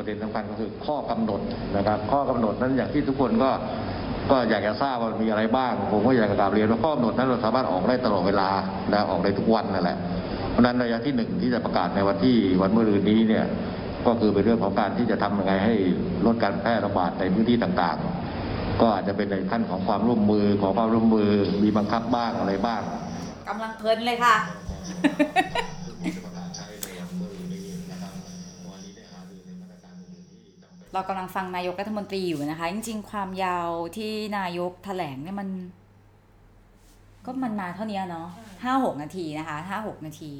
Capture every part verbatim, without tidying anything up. ประเด็นสำคัญก็คือข้อกำหนดนะครับข้อกำหนดนั้นอย่างที่ทุกคนก็ก็อยากจะทราบว่ามีอะไรบ้างผมก็อยากจะกราบเรียนว่าข้อกำหนดนั้นเราสามารถออกได้ตลอดเวลานะออกได้ทุกวันนั่นแหละเพราะนั้นระยะที่หนึ่งที่จะประกาศในวันที่วันมะรืนนี้เนี่ยก็คือเป็นเรื่องของการที่จะทำยังไงให้ลดการแพร่ระบาดในพื้นที่ต่างๆก็อาจจะเป็นในขั้นของความร่วมมือของความร่วมมือมีบังคับบ้างอะไรบ้างกำลังเพลินเลยค่ะเรากำลังฟังนายกรัฐมนตรีอยู่นะคะจริงๆความยาวที่นายกแถลงเนี่ยมันก็มันมาเท่านี้เนาะห้าหกนาทีนะคะห้าหกนาที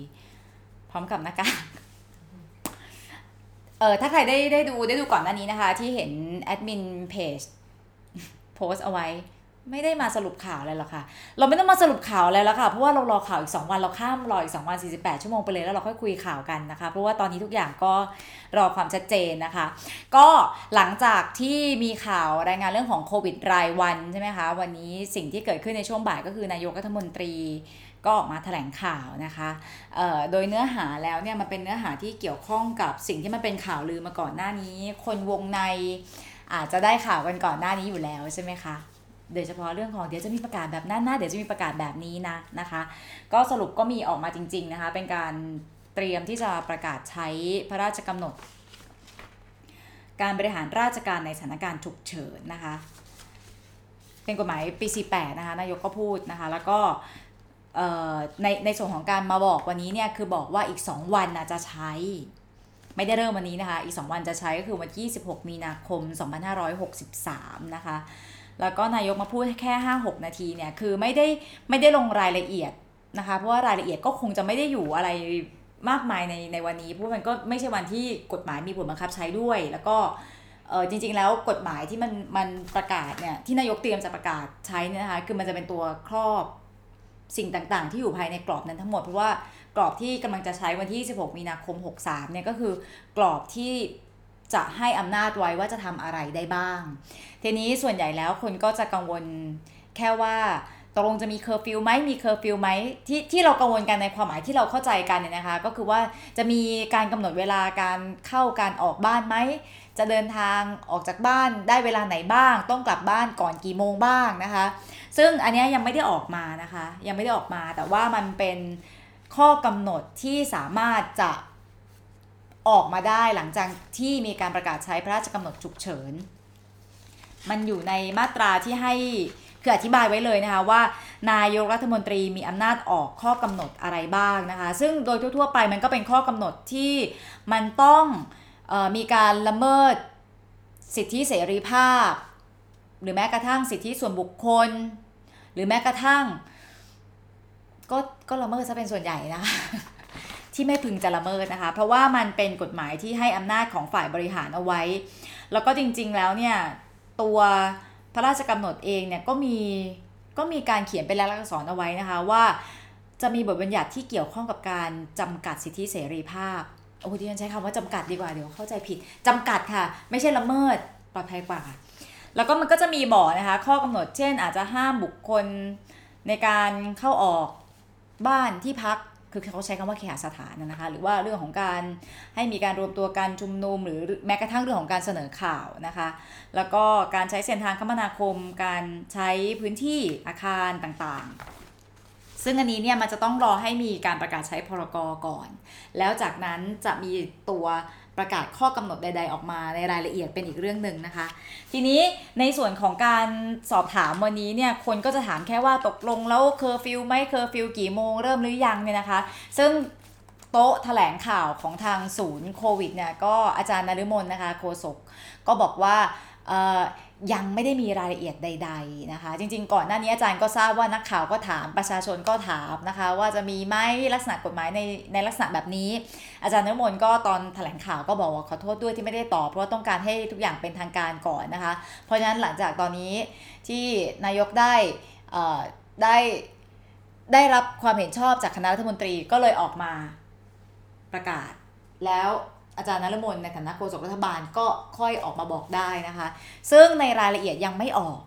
พร้อมกับหน้ากากเออถ้าใครได้ได้ดูได้ดูก่อนหน้านี้นะคะที่เห็นแอดมินเพจโพสเอาไว้ไม่ได้มาสรุปข่าวอะไรหรอกค่ะเราไม่ต้องมาสรุปข่าวอะไรแล้วค่ะเพราะว่าเรารอข่าวอีกสองวันเราข้ามรออีกสองวันสี่สิบแปดชั่วโมงไปเลยแล้วเราค่อยคุยข่าวกันนะคะเพราะว่าตอนนี้ทุกอย่างก็รอความชัดเจนนะคะก็หลังจากที่มีข่าวรายงานเรื่องของโควิดรายวันใช่ไหมคะวันนี้สิ่งที่เกิดขึ้นในช่วงบ่ายก็คือนายกรัฐมนตรีก็ออกมาแถลงข่าวนะคะเอ่อโดยเนื้อหาแล้วเนี่ยมันเป็นเนื้อหาที่เกี่ยวข้องกับสิ่งที่มันเป็นข่าวลือมาก่อนหน้านี้คนวงในอาจจะได้ข่าวกันก่อนหน้านี้อยู่แล้วใช่ไหมคะโดยเฉพาะเรื่องของเดี๋ยวจะมีประกาศแบบนั้นนะเดี๋ยวจะมีประกาศแบบนี้นะนะคะก็สรุปก็มีออกมาจริงๆนะคะเป็นการเตรียมที่จะประกาศใช้พระราชกำหนดการบริหารราชการในสถานการณ์ฉุกเฉินนะคะเป็นกฎหมายปีสี่สิบแปดนะคะนายกก็พูดนะคะแล้วก็ในในส่วนของการมาบอกวันนี้เนี่ยคือบอกว่าอีกสองวันนะจะใช้ไม่ได้เริ่มวันนี้นะคะอีกสองวันจะใช้ก็คือวันที่ยี่สิบหกมีนาคมสองพันห้าร้อยหกสิบสามนะคะแล้วก็นายกมาพูดแค่ ห้าหก นาทีเนี่ยคือไม่ได้ไม่ได้ลงรายละเอียดนะคะเพราะว่ารายละเอียดก็คงจะไม่ได้อยู่อะไรมากมายในในวันนี้เพราะมันก็ไม่ใช่วันที่กฎหมายมีผลบังคับใช้ด้วยแล้วก็เออจริงๆแล้วกฎหมายที่มันมันประกาศเนี่ยที่นายกเตรียมจะประกาศใช้เนี่ยนะคะคือมันจะเป็นตัวครอบสิ่งต่างๆที่อยู่ภายในกรอบนั้นทั้งหมดเพราะว่ากรอบที่กำลังจะใช้วันที่ยี่สิบหกมีนาคมหกสามเนี่ยก็คือกรอบที่จะให้อำนาจไว้ว่าจะทำอะไรได้บ้างทีนี้ส่วนใหญ่แล้วคนก็จะกังวลแค่ว่าตกลงจะมีเคอร์ฟิวไหมมีเคอร์ฟิวไหมที่ที่เรากังวลกันในความหมายที่เราเข้าใจกันเนี่ยนะคะก็คือว่าจะมีการกำหนดเวลาการเข้าการออกบ้านไหมจะเดินทางออกจากบ้านได้เวลาไหนบ้างต้องกลับบ้านก่อนกี่โมงบ้างนะคะซึ่งอันนี้ยังไม่ได้ออกมานะคะยังไม่ได้ออกมาแต่ว่ามันเป็นข้อกำหนดที่สามารถจะออกมาได้หลังจากที่มีการประกาศใช้พระราชกำหนดฉุกเฉินมันอยู่ในมาตราที่ให้คืออธิบายไว้เลยนะคะว่านายกรัฐมนตรีมีอำนาจออกข้อกำหนดอะไรบ้างนะคะซึ่งโดยทั่วๆไปมันก็เป็นข้อกำหนดที่มันต้องเอ่อมีการละเมิดสิทธิเสรีภาพหรือแม้กระทั่งสิทธิส่วนบุคคลหรือแม้กระทั่งก็ก็ละเมิดซะเป็นส่วนใหญ่นะคะที่ไม่พึงจะละเมิดนะคะเพราะว่ามันเป็นกฎหมายที่ให้อำนาจของฝ่ายบริหารเอาไว้แล้วก็จริงๆแล้วเนี่ยตัวพระราชกำหนดเองเนี่ยก็มีก็มีการเขียนเป็นรายลักษณ์อักษรเอาไว้นะคะว่าจะมีบทบัญญัติที่เกี่ยวข้องกับการจำกัดสิทธิเสรีภาพโอ้ดิฉันใช้คำว่าจำกัดดีกว่าเดี๋ยวเข้าใจผิดจำกัดค่ะไม่ใช่ละเมิดปลอดภัยกว่าแล้วก็มันก็จะมีบ่อนะคะข้อกำหนดเช่นอาจจะห้ามบุคคลในการเข้าออกบ้านที่พักคือเขาใช้คำว่าเคหสถานนะคะหรือว่าเรื่องของการให้มีการรวมตัวกันชุมนุมหรือแม้กระทั่งเรื่องของการเสนอข่าวนะคะแล้วก็การใช้เส้นทางคมนาคมการใช้พื้นที่อาคารต่างๆซึ่งอันนี้เนี่ยมันจะต้องรอให้มีการประกาศใช้พรก.ก่อนแล้วจากนั้นจะมีตัวประกาศข้อกำหนดใดๆออกมาในรายละเอียดเป็นอีกเรื่องหนึ่งนะคะทีนี้ในส่วนของการสอบถามวันนี้เนี่ยคนก็จะถามแค่ว่าตกลงแล้วเคอร์ฟิวไหมเคอร์ฟิวกี่โมงเริ่มหรือยังเนี่ยนะคะซึ่งโต๊ะแถลงข่าวของทางศูนย์โควิดเนี่ยก็อาจารย์นฤมลนะคะโฆษกก็บอกว่าเอ่อยังไม่ได้มีรายละเอียดใดๆนะคะจริงๆก่อนหน้านี้อาจารย์ก็ทราบว่านักข่าวก็ถามประชาชนก็ถามนะคะว่าจะมีไหมลักษณะกฎหมายในในลักษณะแบบนี้อาจารย์นฤมลก็ตอนแถลงข่าวก็บอกว่าขอโทษด้วยที่ไม่ได้ตอบเพราะต้องการให้ทุกอย่างเป็นทางการก่อนนะคะเพราะฉะนั้นหลังจากตอนนี้ที่นายกได้เอ่อได้ได้รับความเห็นชอบจากคณะรัฐมนตรีก็เลยออกมาประกาศแล้วอาจารย์นฤมลในฐานะโฆษกรัฐบาลก็ค่อยออกมาบอกได้นะคะซึ่งในรายละเอียดยังไม่ออก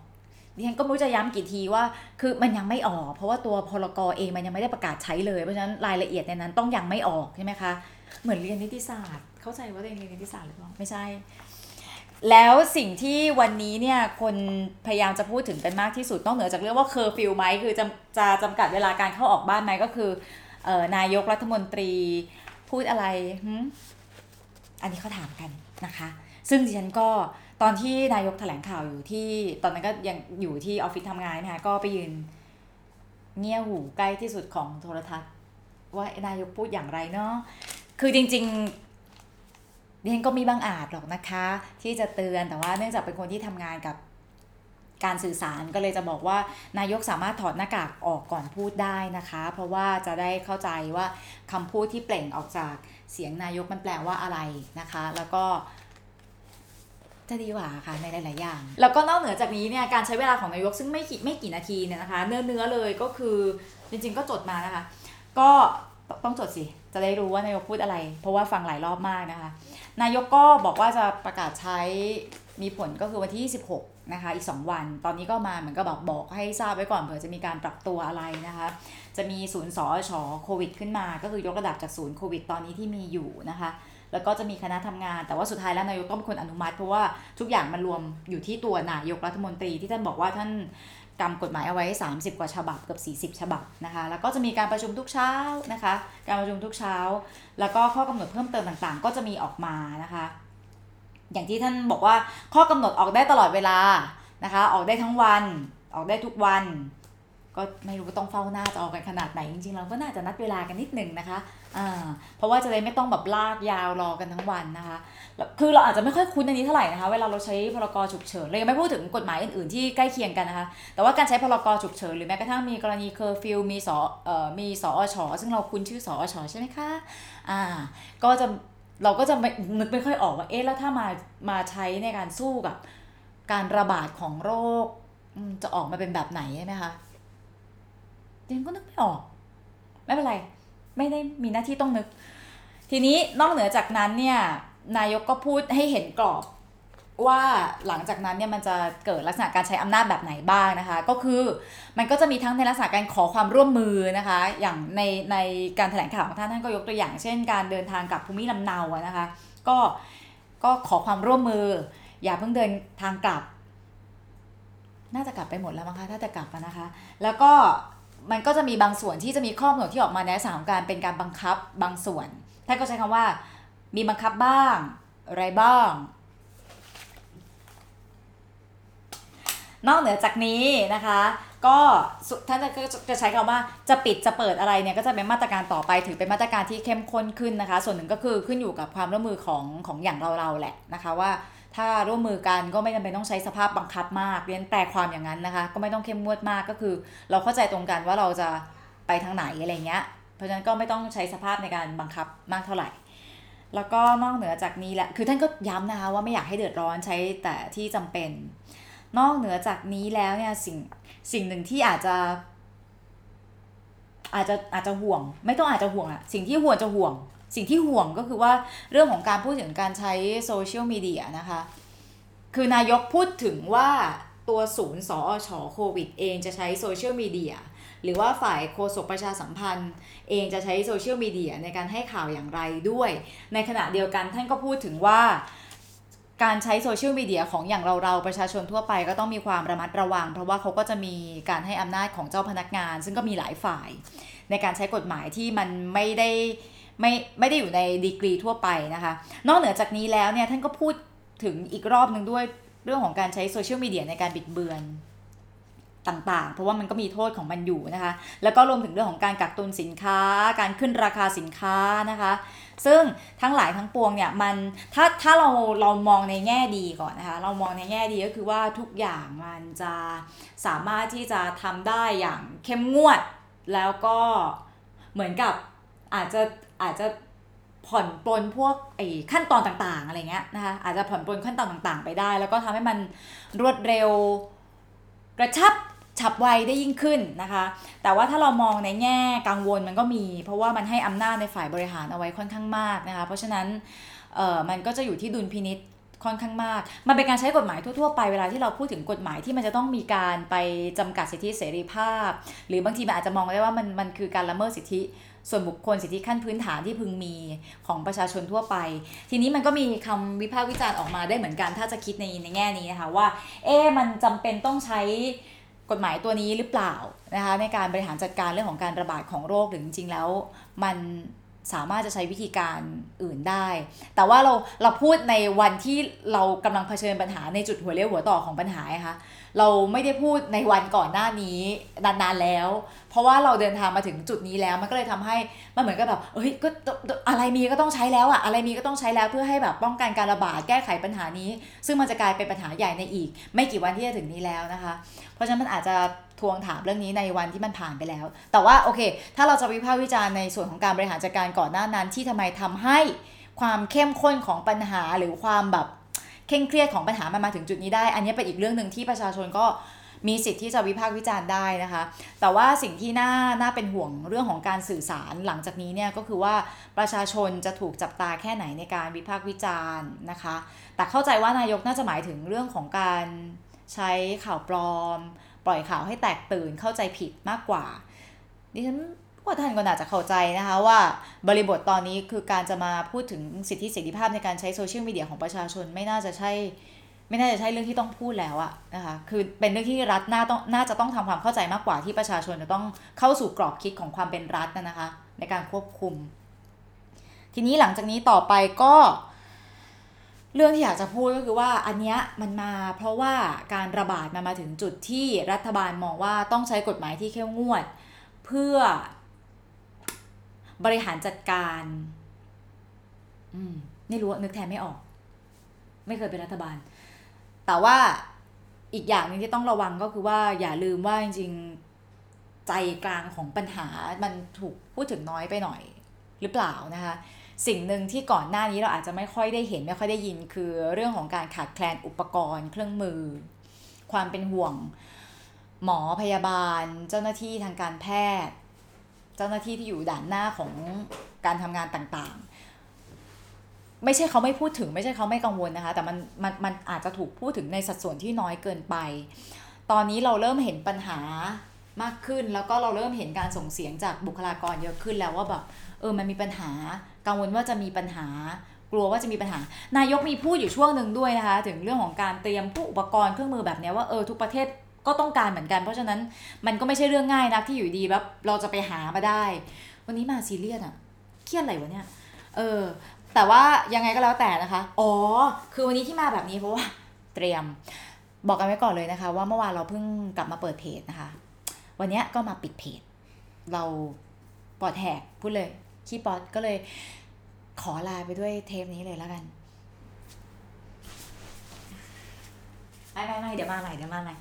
ดิฉันก็ไม่รู้จะย้ำกี่ทีว่าคือมันยังไม่ออกเพราะว่าตัวพรก.เองมันยังไม่ได้ประกาศใช้เลยเพราะฉะนั้นรายละเอียดในนั้นต้องยังไม่ออกใช่ไหมคะเหมือนเรียนนิติศาสตร์ เข้าใจว่าตัวเองเรียนนิติศาสตร์หรือเปล่าไม่ใช่แล้วสิ่งที่วันนี้เนี่ยคนพยายามจะพูดถึงกันมากที่สุดนอกเหนือจากเรื่องว่าเคอร์ฟิวไหมคือจะจะจำกัดเวลาการเข้าออกบ้านไหมก็คือนายกรัฐมนตรีพูดอะไรอันนี้เขาถามกันนะคะซึ่งดิฉันก็ตอนที่นายกแถลงข่าวอยู่ที่ตอนนั้นก็ยังอยู่ที่ออฟฟิศทำงานนะคะก็ไปยืนเงี่ยหูใกล้ที่สุดของโทรทัศน์ว่านายกพูดอย่างไรเนาะคือจริงๆดิฉันก็มีบางอาจหรอกนะคะที่จะเตือนแต่ว่าเนื่องจากเป็นคนที่ทำงานกับการสื่อสารก็เลยจะบอกว่านายกสามารถถอดหน้ากากออกก่อนพูดได้นะคะเพราะว่าจะได้เข้าใจว่าคำพูดที่เปล่งออกจากเสียงนายกมันแปลว่าอะไรนะคะแล้วก็จะดีกว่าค่ะในหลายๆอย่างแล้วก็นอกเหนือจากนี้เนี่ยการใช้เวลาของนายกซึ่งไม่กี่ไม่กี่นาทีเนี่ยนะคะเนื้อเนื้อเลยก็คือจริงๆก็จดมานะคะก็ต้องจดสิจะได้รู้ว่านายกพูดอะไรเพราะว่าฟังหลายรอบมากนะคะนายกก็บอกว่าจะประกาศใช้มีผลก็คือวันที่ยี่สิบหกนะคะอีกสองวันตอนนี้ก็มาเหมือนก็บอกบอกให้ทราบไว้ก่อนเผื่อจะมีการปรับตัวอะไรนะคะจะมีศูนย์สอชอโควิดขึ้นมาก็คือยกระดับจากศูนย์โควิดตอนนี้ที่มีอยู่นะคะแล้วก็จะมีคณะทำงานแต่ว่าสุดท้ายแล้วนายกต้องเป็นคนอนุมัติเพราะว่าทุกอย่างมันรวมอยู่ที่ตัวนายกรัฐมนตรีที่ท่านบอกว่าท่านกำกฎหมายเอาไว้สามสิบกว่าฉบับเกือบสี่สิบฉบับนะคะแล้วก็จะมีการประชุมทุกเช้านะคะการประชุมทุกเช้าแล้วก็ข้อกำหนดเพิ่มเติมต่างๆก็จะมีออกมานะคะอย่างที่ท่านบอกว่าข้อกำหนดออกได้ตลอดเวลานะคะออกได้ทั้งวันออกได้ทุกวันก็ไม่รู้ว่าต้องเฝ้าหน้าจะออกกันขนาดไหนจริงๆเราก็น่าจะนัดเวลากันนิดนึงนะคะอ่าเพราะว่าจะได้ไม่ต้องแบบลากยาวรอกันทั้งวันนะคะคือเราอาจจะไม่ค่อยคุ้นอันนี้เท่าไหร่นะคะเวลาเราใช้พรกฉุกเฉินเลยยังไม่พูดถึงกฎหมายอื่นๆที่ใกล้เคียงกันนะคะแต่ว่าการใช้พรกฉุกเฉินหรือแม้กระทั่งมีกรณีเคอร์ฟิวมีสเอ่อมีสอชอซึ่งเราคุ้นชื่อสอชอใช่ไหมคะอ่าก็จะเราก็จะนึกไม่ค่อยออกว่าเอ๊ะแล้วถ้ามามาใช้ในการสู้กับการระบาดของโรคจะออกมาเป็นแบบไหนใช่ไหมคะเดี๋ยวก็นึกไม่ออกไม่เป็นไรไม่ได้มีหน้าที่ต้องนึกทีนี้นอกเหนือจากนั้นเนี่ยนายกก็พูดให้เห็นกรอบว่าหลังจากนั้นเนี่ยมันจะเกิดลักษณะการใช้อำนาจแบบไหนบ้างนะคะก็คือมันก็จะมีทั้งในลักษณะการขอความร่วมมือนะคะอย่างในในการแถลงข่าวของท่านท่านก็ยกตัวอย่างเช่นการเดินทางกับภูมิลำเนานะคะก็ก็ขอความร่วมมืออย่าเพิ่งเดินทางกลับน่าจะกลับไปหมดแล้วมั้งคะถ้าจะกลับนะคะแล้วก็มันก็จะมีบางส่วนที่จะมีข้อกำหนดที่ออกมาในลักษณะของการเป็นการบังคับบางส่วนท่านก็ใช้คำว่ามีบังคับบ้างอะไรบ้างนอกเหนือจากนี้นะคะก็ท่านก็จะใช้คำว่าจะปิดจะเปิดอะไรเนี่ยก็จะเป็นมาตรการต่อไปถือเป็นมาตรการที่เข้มข้นขึ้นนะคะส่วนหนึ่งก็คือขึ้นอยู่กับความร่วมมือของของอย่างเราเราแหละนะคะว่าถ้าร่วมมือกันก็ไม่จำเป็นต้องใช้สภาพบังคับมากเรียนแปลความอย่างนั้นนะคะก็ไม่ต้องเข้มงวดมากก็คือเราเข้าใจตรงกันว่าเราจะไปทางไหนอะไรเงี้ยเพราะฉะนั้นก็ไม่ต้องใช้สภาพในการบังคับมากเท่าไหร่แล้วก็นอกเหนือจากนี้แหละคือท่านก็ย้ำนะคะว่าไม่อยากให้เดือดร้อนใช้แต่ที่จำเป็นนอกเหนือจากนี้แล้วเนี่ยสิ่งสิ่งหนึ่งที่อาจจะอาจจะอาจจะห่วงไม่ต้องอาจจะห่วงอะสิ่งที่ห่วงจะห่วงสิ่งที่ห่วงก็คือว่าเรื่องของการพูดถึงการใช้โซเชียลมีเดียนะคะคือนายกพูดถึงว่าตัวศูนย์สอชโควิดเองจะใช้โซเชียลมีเดียหรือว่าฝ่ายโฆษกประชาสัมพันธ์เองจะใช้โซเชียลมีเดียในการให้ข่าวอย่างไรด้วยในขณะเดียวกันท่านก็พูดถึงว่าการใช้โซเชียลมีเดียของอย่างเราเราประชาชนทั่วไปก็ต้องมีความระมัดระวังเพราะว่าเขาก็จะมีการให้อำนาจของเจ้าพนักงานซึ่งก็มีหลายฝ่ายในการใช้กฎหมายที่มันไม่ได้ไม่ไม่ได้อยู่ในดีกรีทั่วไปนะคะนอกเหนือจากนี้แล้วเนี่ยท่านก็พูดถึงอีกรอบนึงด้วยเรื่องของการใช้โซเชียลมีเดียในการบิดเบือนต่างๆเพราะว่ามันก็มีโทษของมันอยู่นะคะแล้วก็รวมถึงเรื่องของการกักตุนสินค้าการขึ้นราคาสินค้านะคะซึ่งทั้งหลายทั้งปวงเนี่ยมันถ้าถ้าเราเรามองในแง่ดีก่อนนะคะเรามองในแง่ดีก็คือว่าทุกอย่างมันจะสามารถที่จะทำได้อย่างเข้มงวดแล้วก็เหมือนกับอาจจะอาจจะผ่อนปลนพวกไอ้ขั้นตอนต่างๆอะไรเงี้ยนะคะอาจจะผ่อนปลนขั้นตอนต่างๆไปได้แล้วก็ทำให้มันรวดเร็วกระชับฉับไวได้ยิ่งขึ้นนะคะแต่ว่าถ้าเรามองในแง่กังวลมันก็มีเพราะว่ามันให้อำนาจในฝ่ายบริหารเอาไว้ค่อนข้างมากนะคะเพราะฉะนั้นเอ่อมันก็จะอยู่ที่ดุลพินิจค่อนข้างมากมันเป็นการใช้กฎหมายทั่วๆไปเวลาที่เราพูดถึงกฎหมายที่มันจะต้องมีการไปจำกัดสิทธิเสรีภาพหรือบางทีมันอาจจะมองได้ว่ามันมันคือการละเมิดสิทธิ ส่วนบุคคลสิทธิขั้นพื้นฐานที่พึงมีของประชาชนทั่วไปทีนี้มันก็มีคำวิพากษ์วิจารณ์ออกมาได้เหมือนกันถ้าจะคิดในในแง่นี้นะคะว่าเอ๊ะมันจำเป็นต้องใช้กฎหมายตัวนี้หรือเปล่านะคะในการบริหารจัดการเรื่องของการระบาดของโรคหรือจริงๆแล้วมันสามารถจะใช้วิธีการอื่นได้แต่ว่าเราเราพูดในวันที่เรากำลังเผชิญปัญหาในจุดหัวเลี้ยวหัวต่อของปัญหาค่ะเราไม่ได้พูดในวันก่อนหน้านี้นานๆแล้วเพราะว่าเราเดินทางมาถึงจุดนี้แล้วมันก็เลยทำให้มันเหมือนกับแบบเฮ้ยก็อะไรมีก็ต้องใช้แล้วอะอะไรมีก็ต้องใช้แล้วเพื่อให้แบบป้องกันการระบาดแก้ไขปัญหานี้ซึ่งมันจะกลายเป็นปัญหาใหญ่ในอีกไม่กี่วันที่จะถึงนี้แล้วนะคะเพราะฉะนั้นมันอาจจะทวงถามเรื่องนี้ในวันที่มันผ่านไปแล้วแต่ว่าโอเคถ้าเราจะวิพากษ์วิจารณ์ในส่วนของการบริหารจัดการก่อนหน้านั้นที่ทำไมทำให้ความเข้มข้นของปัญหาหรือความแบบเคร่งเครียดของปัญหามันมาถึงจุดนี้ได้อันนี้เป็นอีกเรื่องนึงที่ประชาชนก็มีสิทธิ์ที่จะวิพากษ์วิจารณ์ได้นะคะแต่ว่าสิ่งที่น่าน่าเป็นห่วงเรื่องของการสื่อสารหลังจากนี้เนี่ยก็คือว่าประชาชนจะถูกจับตาแค่ไหนในการวิพากษ์วิจารณ์นะคะแต่เข้าใจว่านายกน่าจะหมายถึงเรื่องของการใช้ข่าวปลอมปล่อยข่าวให้แตกตื่นเข้าใจผิดมากกว่าดิฉันว่าท่านก็น่าจะเข้าใจนะคะว่าบริบทตอนนี้คือการจะมาพูดถึงสิทธิเสรีภาพในการใช้โซเชียลมีเดียของประชาชนไม่น่าจะใช่ไม่น่าจะใช่เรื่องที่ต้องพูดแล้วอะนะคะคือเป็นเรื่องที่รัฐน่าต้องน่าจะต้องทำความเข้าใจมากกว่าที่ประชาชนจะต้องเข้าสู่กรอบคิดของความเป็นรัฐนะคะในการควบคุมทีนี้หลังจากนี้ต่อไปก็เรื่องที่อยากจะพูดก็คือว่าอันเนี้ยมันมาเพราะว่าการระบาดมันมาถึงจุดที่รัฐบาลมองว่าต้องใช้กฎหมายที่เข้มงวดเพื่อบริหารจัดการอืมไม่รู้นึกแทนไม่ออกไม่เคยเป็นรัฐบาลแต่ว่าอีกอย่างนึงที่ต้องระวังก็คือว่าอย่าลืมว่าจริงๆใจกลางของปัญหามันถูกพูดถึงน้อยไปหน่อยหรือเปล่านะคะสิ่งหนึ่งที่ก่อนหน้านี้เราอาจจะไม่ค่อยได้เห็นไม่ค่อยได้ยินคือเรื่องของการขาดแคลนอุปกรณ์เครื่องมือความเป็นห่วงหมอพยาบาลเจ้าหน้าที่ทางการแพทย์เจ้าหน้าที่ที่อยู่ด่านหน้าของการทำงานต่างๆไม่ใช่เขาไม่พูดถึงไม่ใช่เขาไม่กังวลนะคะแต่มันมันมันอาจจะถูกพูดถึงในสัดส่วนที่น้อยเกินไปตอนนี้เราเริ่มเห็นปัญหามากขึ้นแล้วก็เราเริ่มเห็นการส่งเสียงจากบุคลากรเยอะขึ้นแล้วว่าแบบเออมันมีปัญหากังวลว่าจะมีปัญหากลัวว่าจะมีปัญหานายกมีพูดอยู่ช่วงนึงด้วยนะคะถึงเรื่องของการเตรียมผู้อุปกรณ์เครื่องมือแบบนี้ว่าเออทุกประเทศก็ต้องการเหมือนกันเพราะฉะนั้นมันก็ไม่ใช่เรื่องง่ายนะที่อยู่ดีแบบเราจะไปหามาได้วันนี้มาซีเรียสอ่ะเครียดอะไรวะเนี่ยเออแต่ว่ายังไงก็แล้วแต่นะคะอ๋อคือวันนี้ที่มาแบบนี้เพราะว่าเตรียมบอกกันไว้ก่อนเลยนะคะว่าเมื่อวานเราเพิ่งกลับมาเปิดเพจนะคะวันนี้ก็มาปิดเพจเราปอดแหกพูดเลยขี้ปอดก็เลยขอลาไปด้วยเทปนี้เลยแล้วกันไม่ๆๆเดี๋ยวมาใหม่เดี๋ยวมาใหม่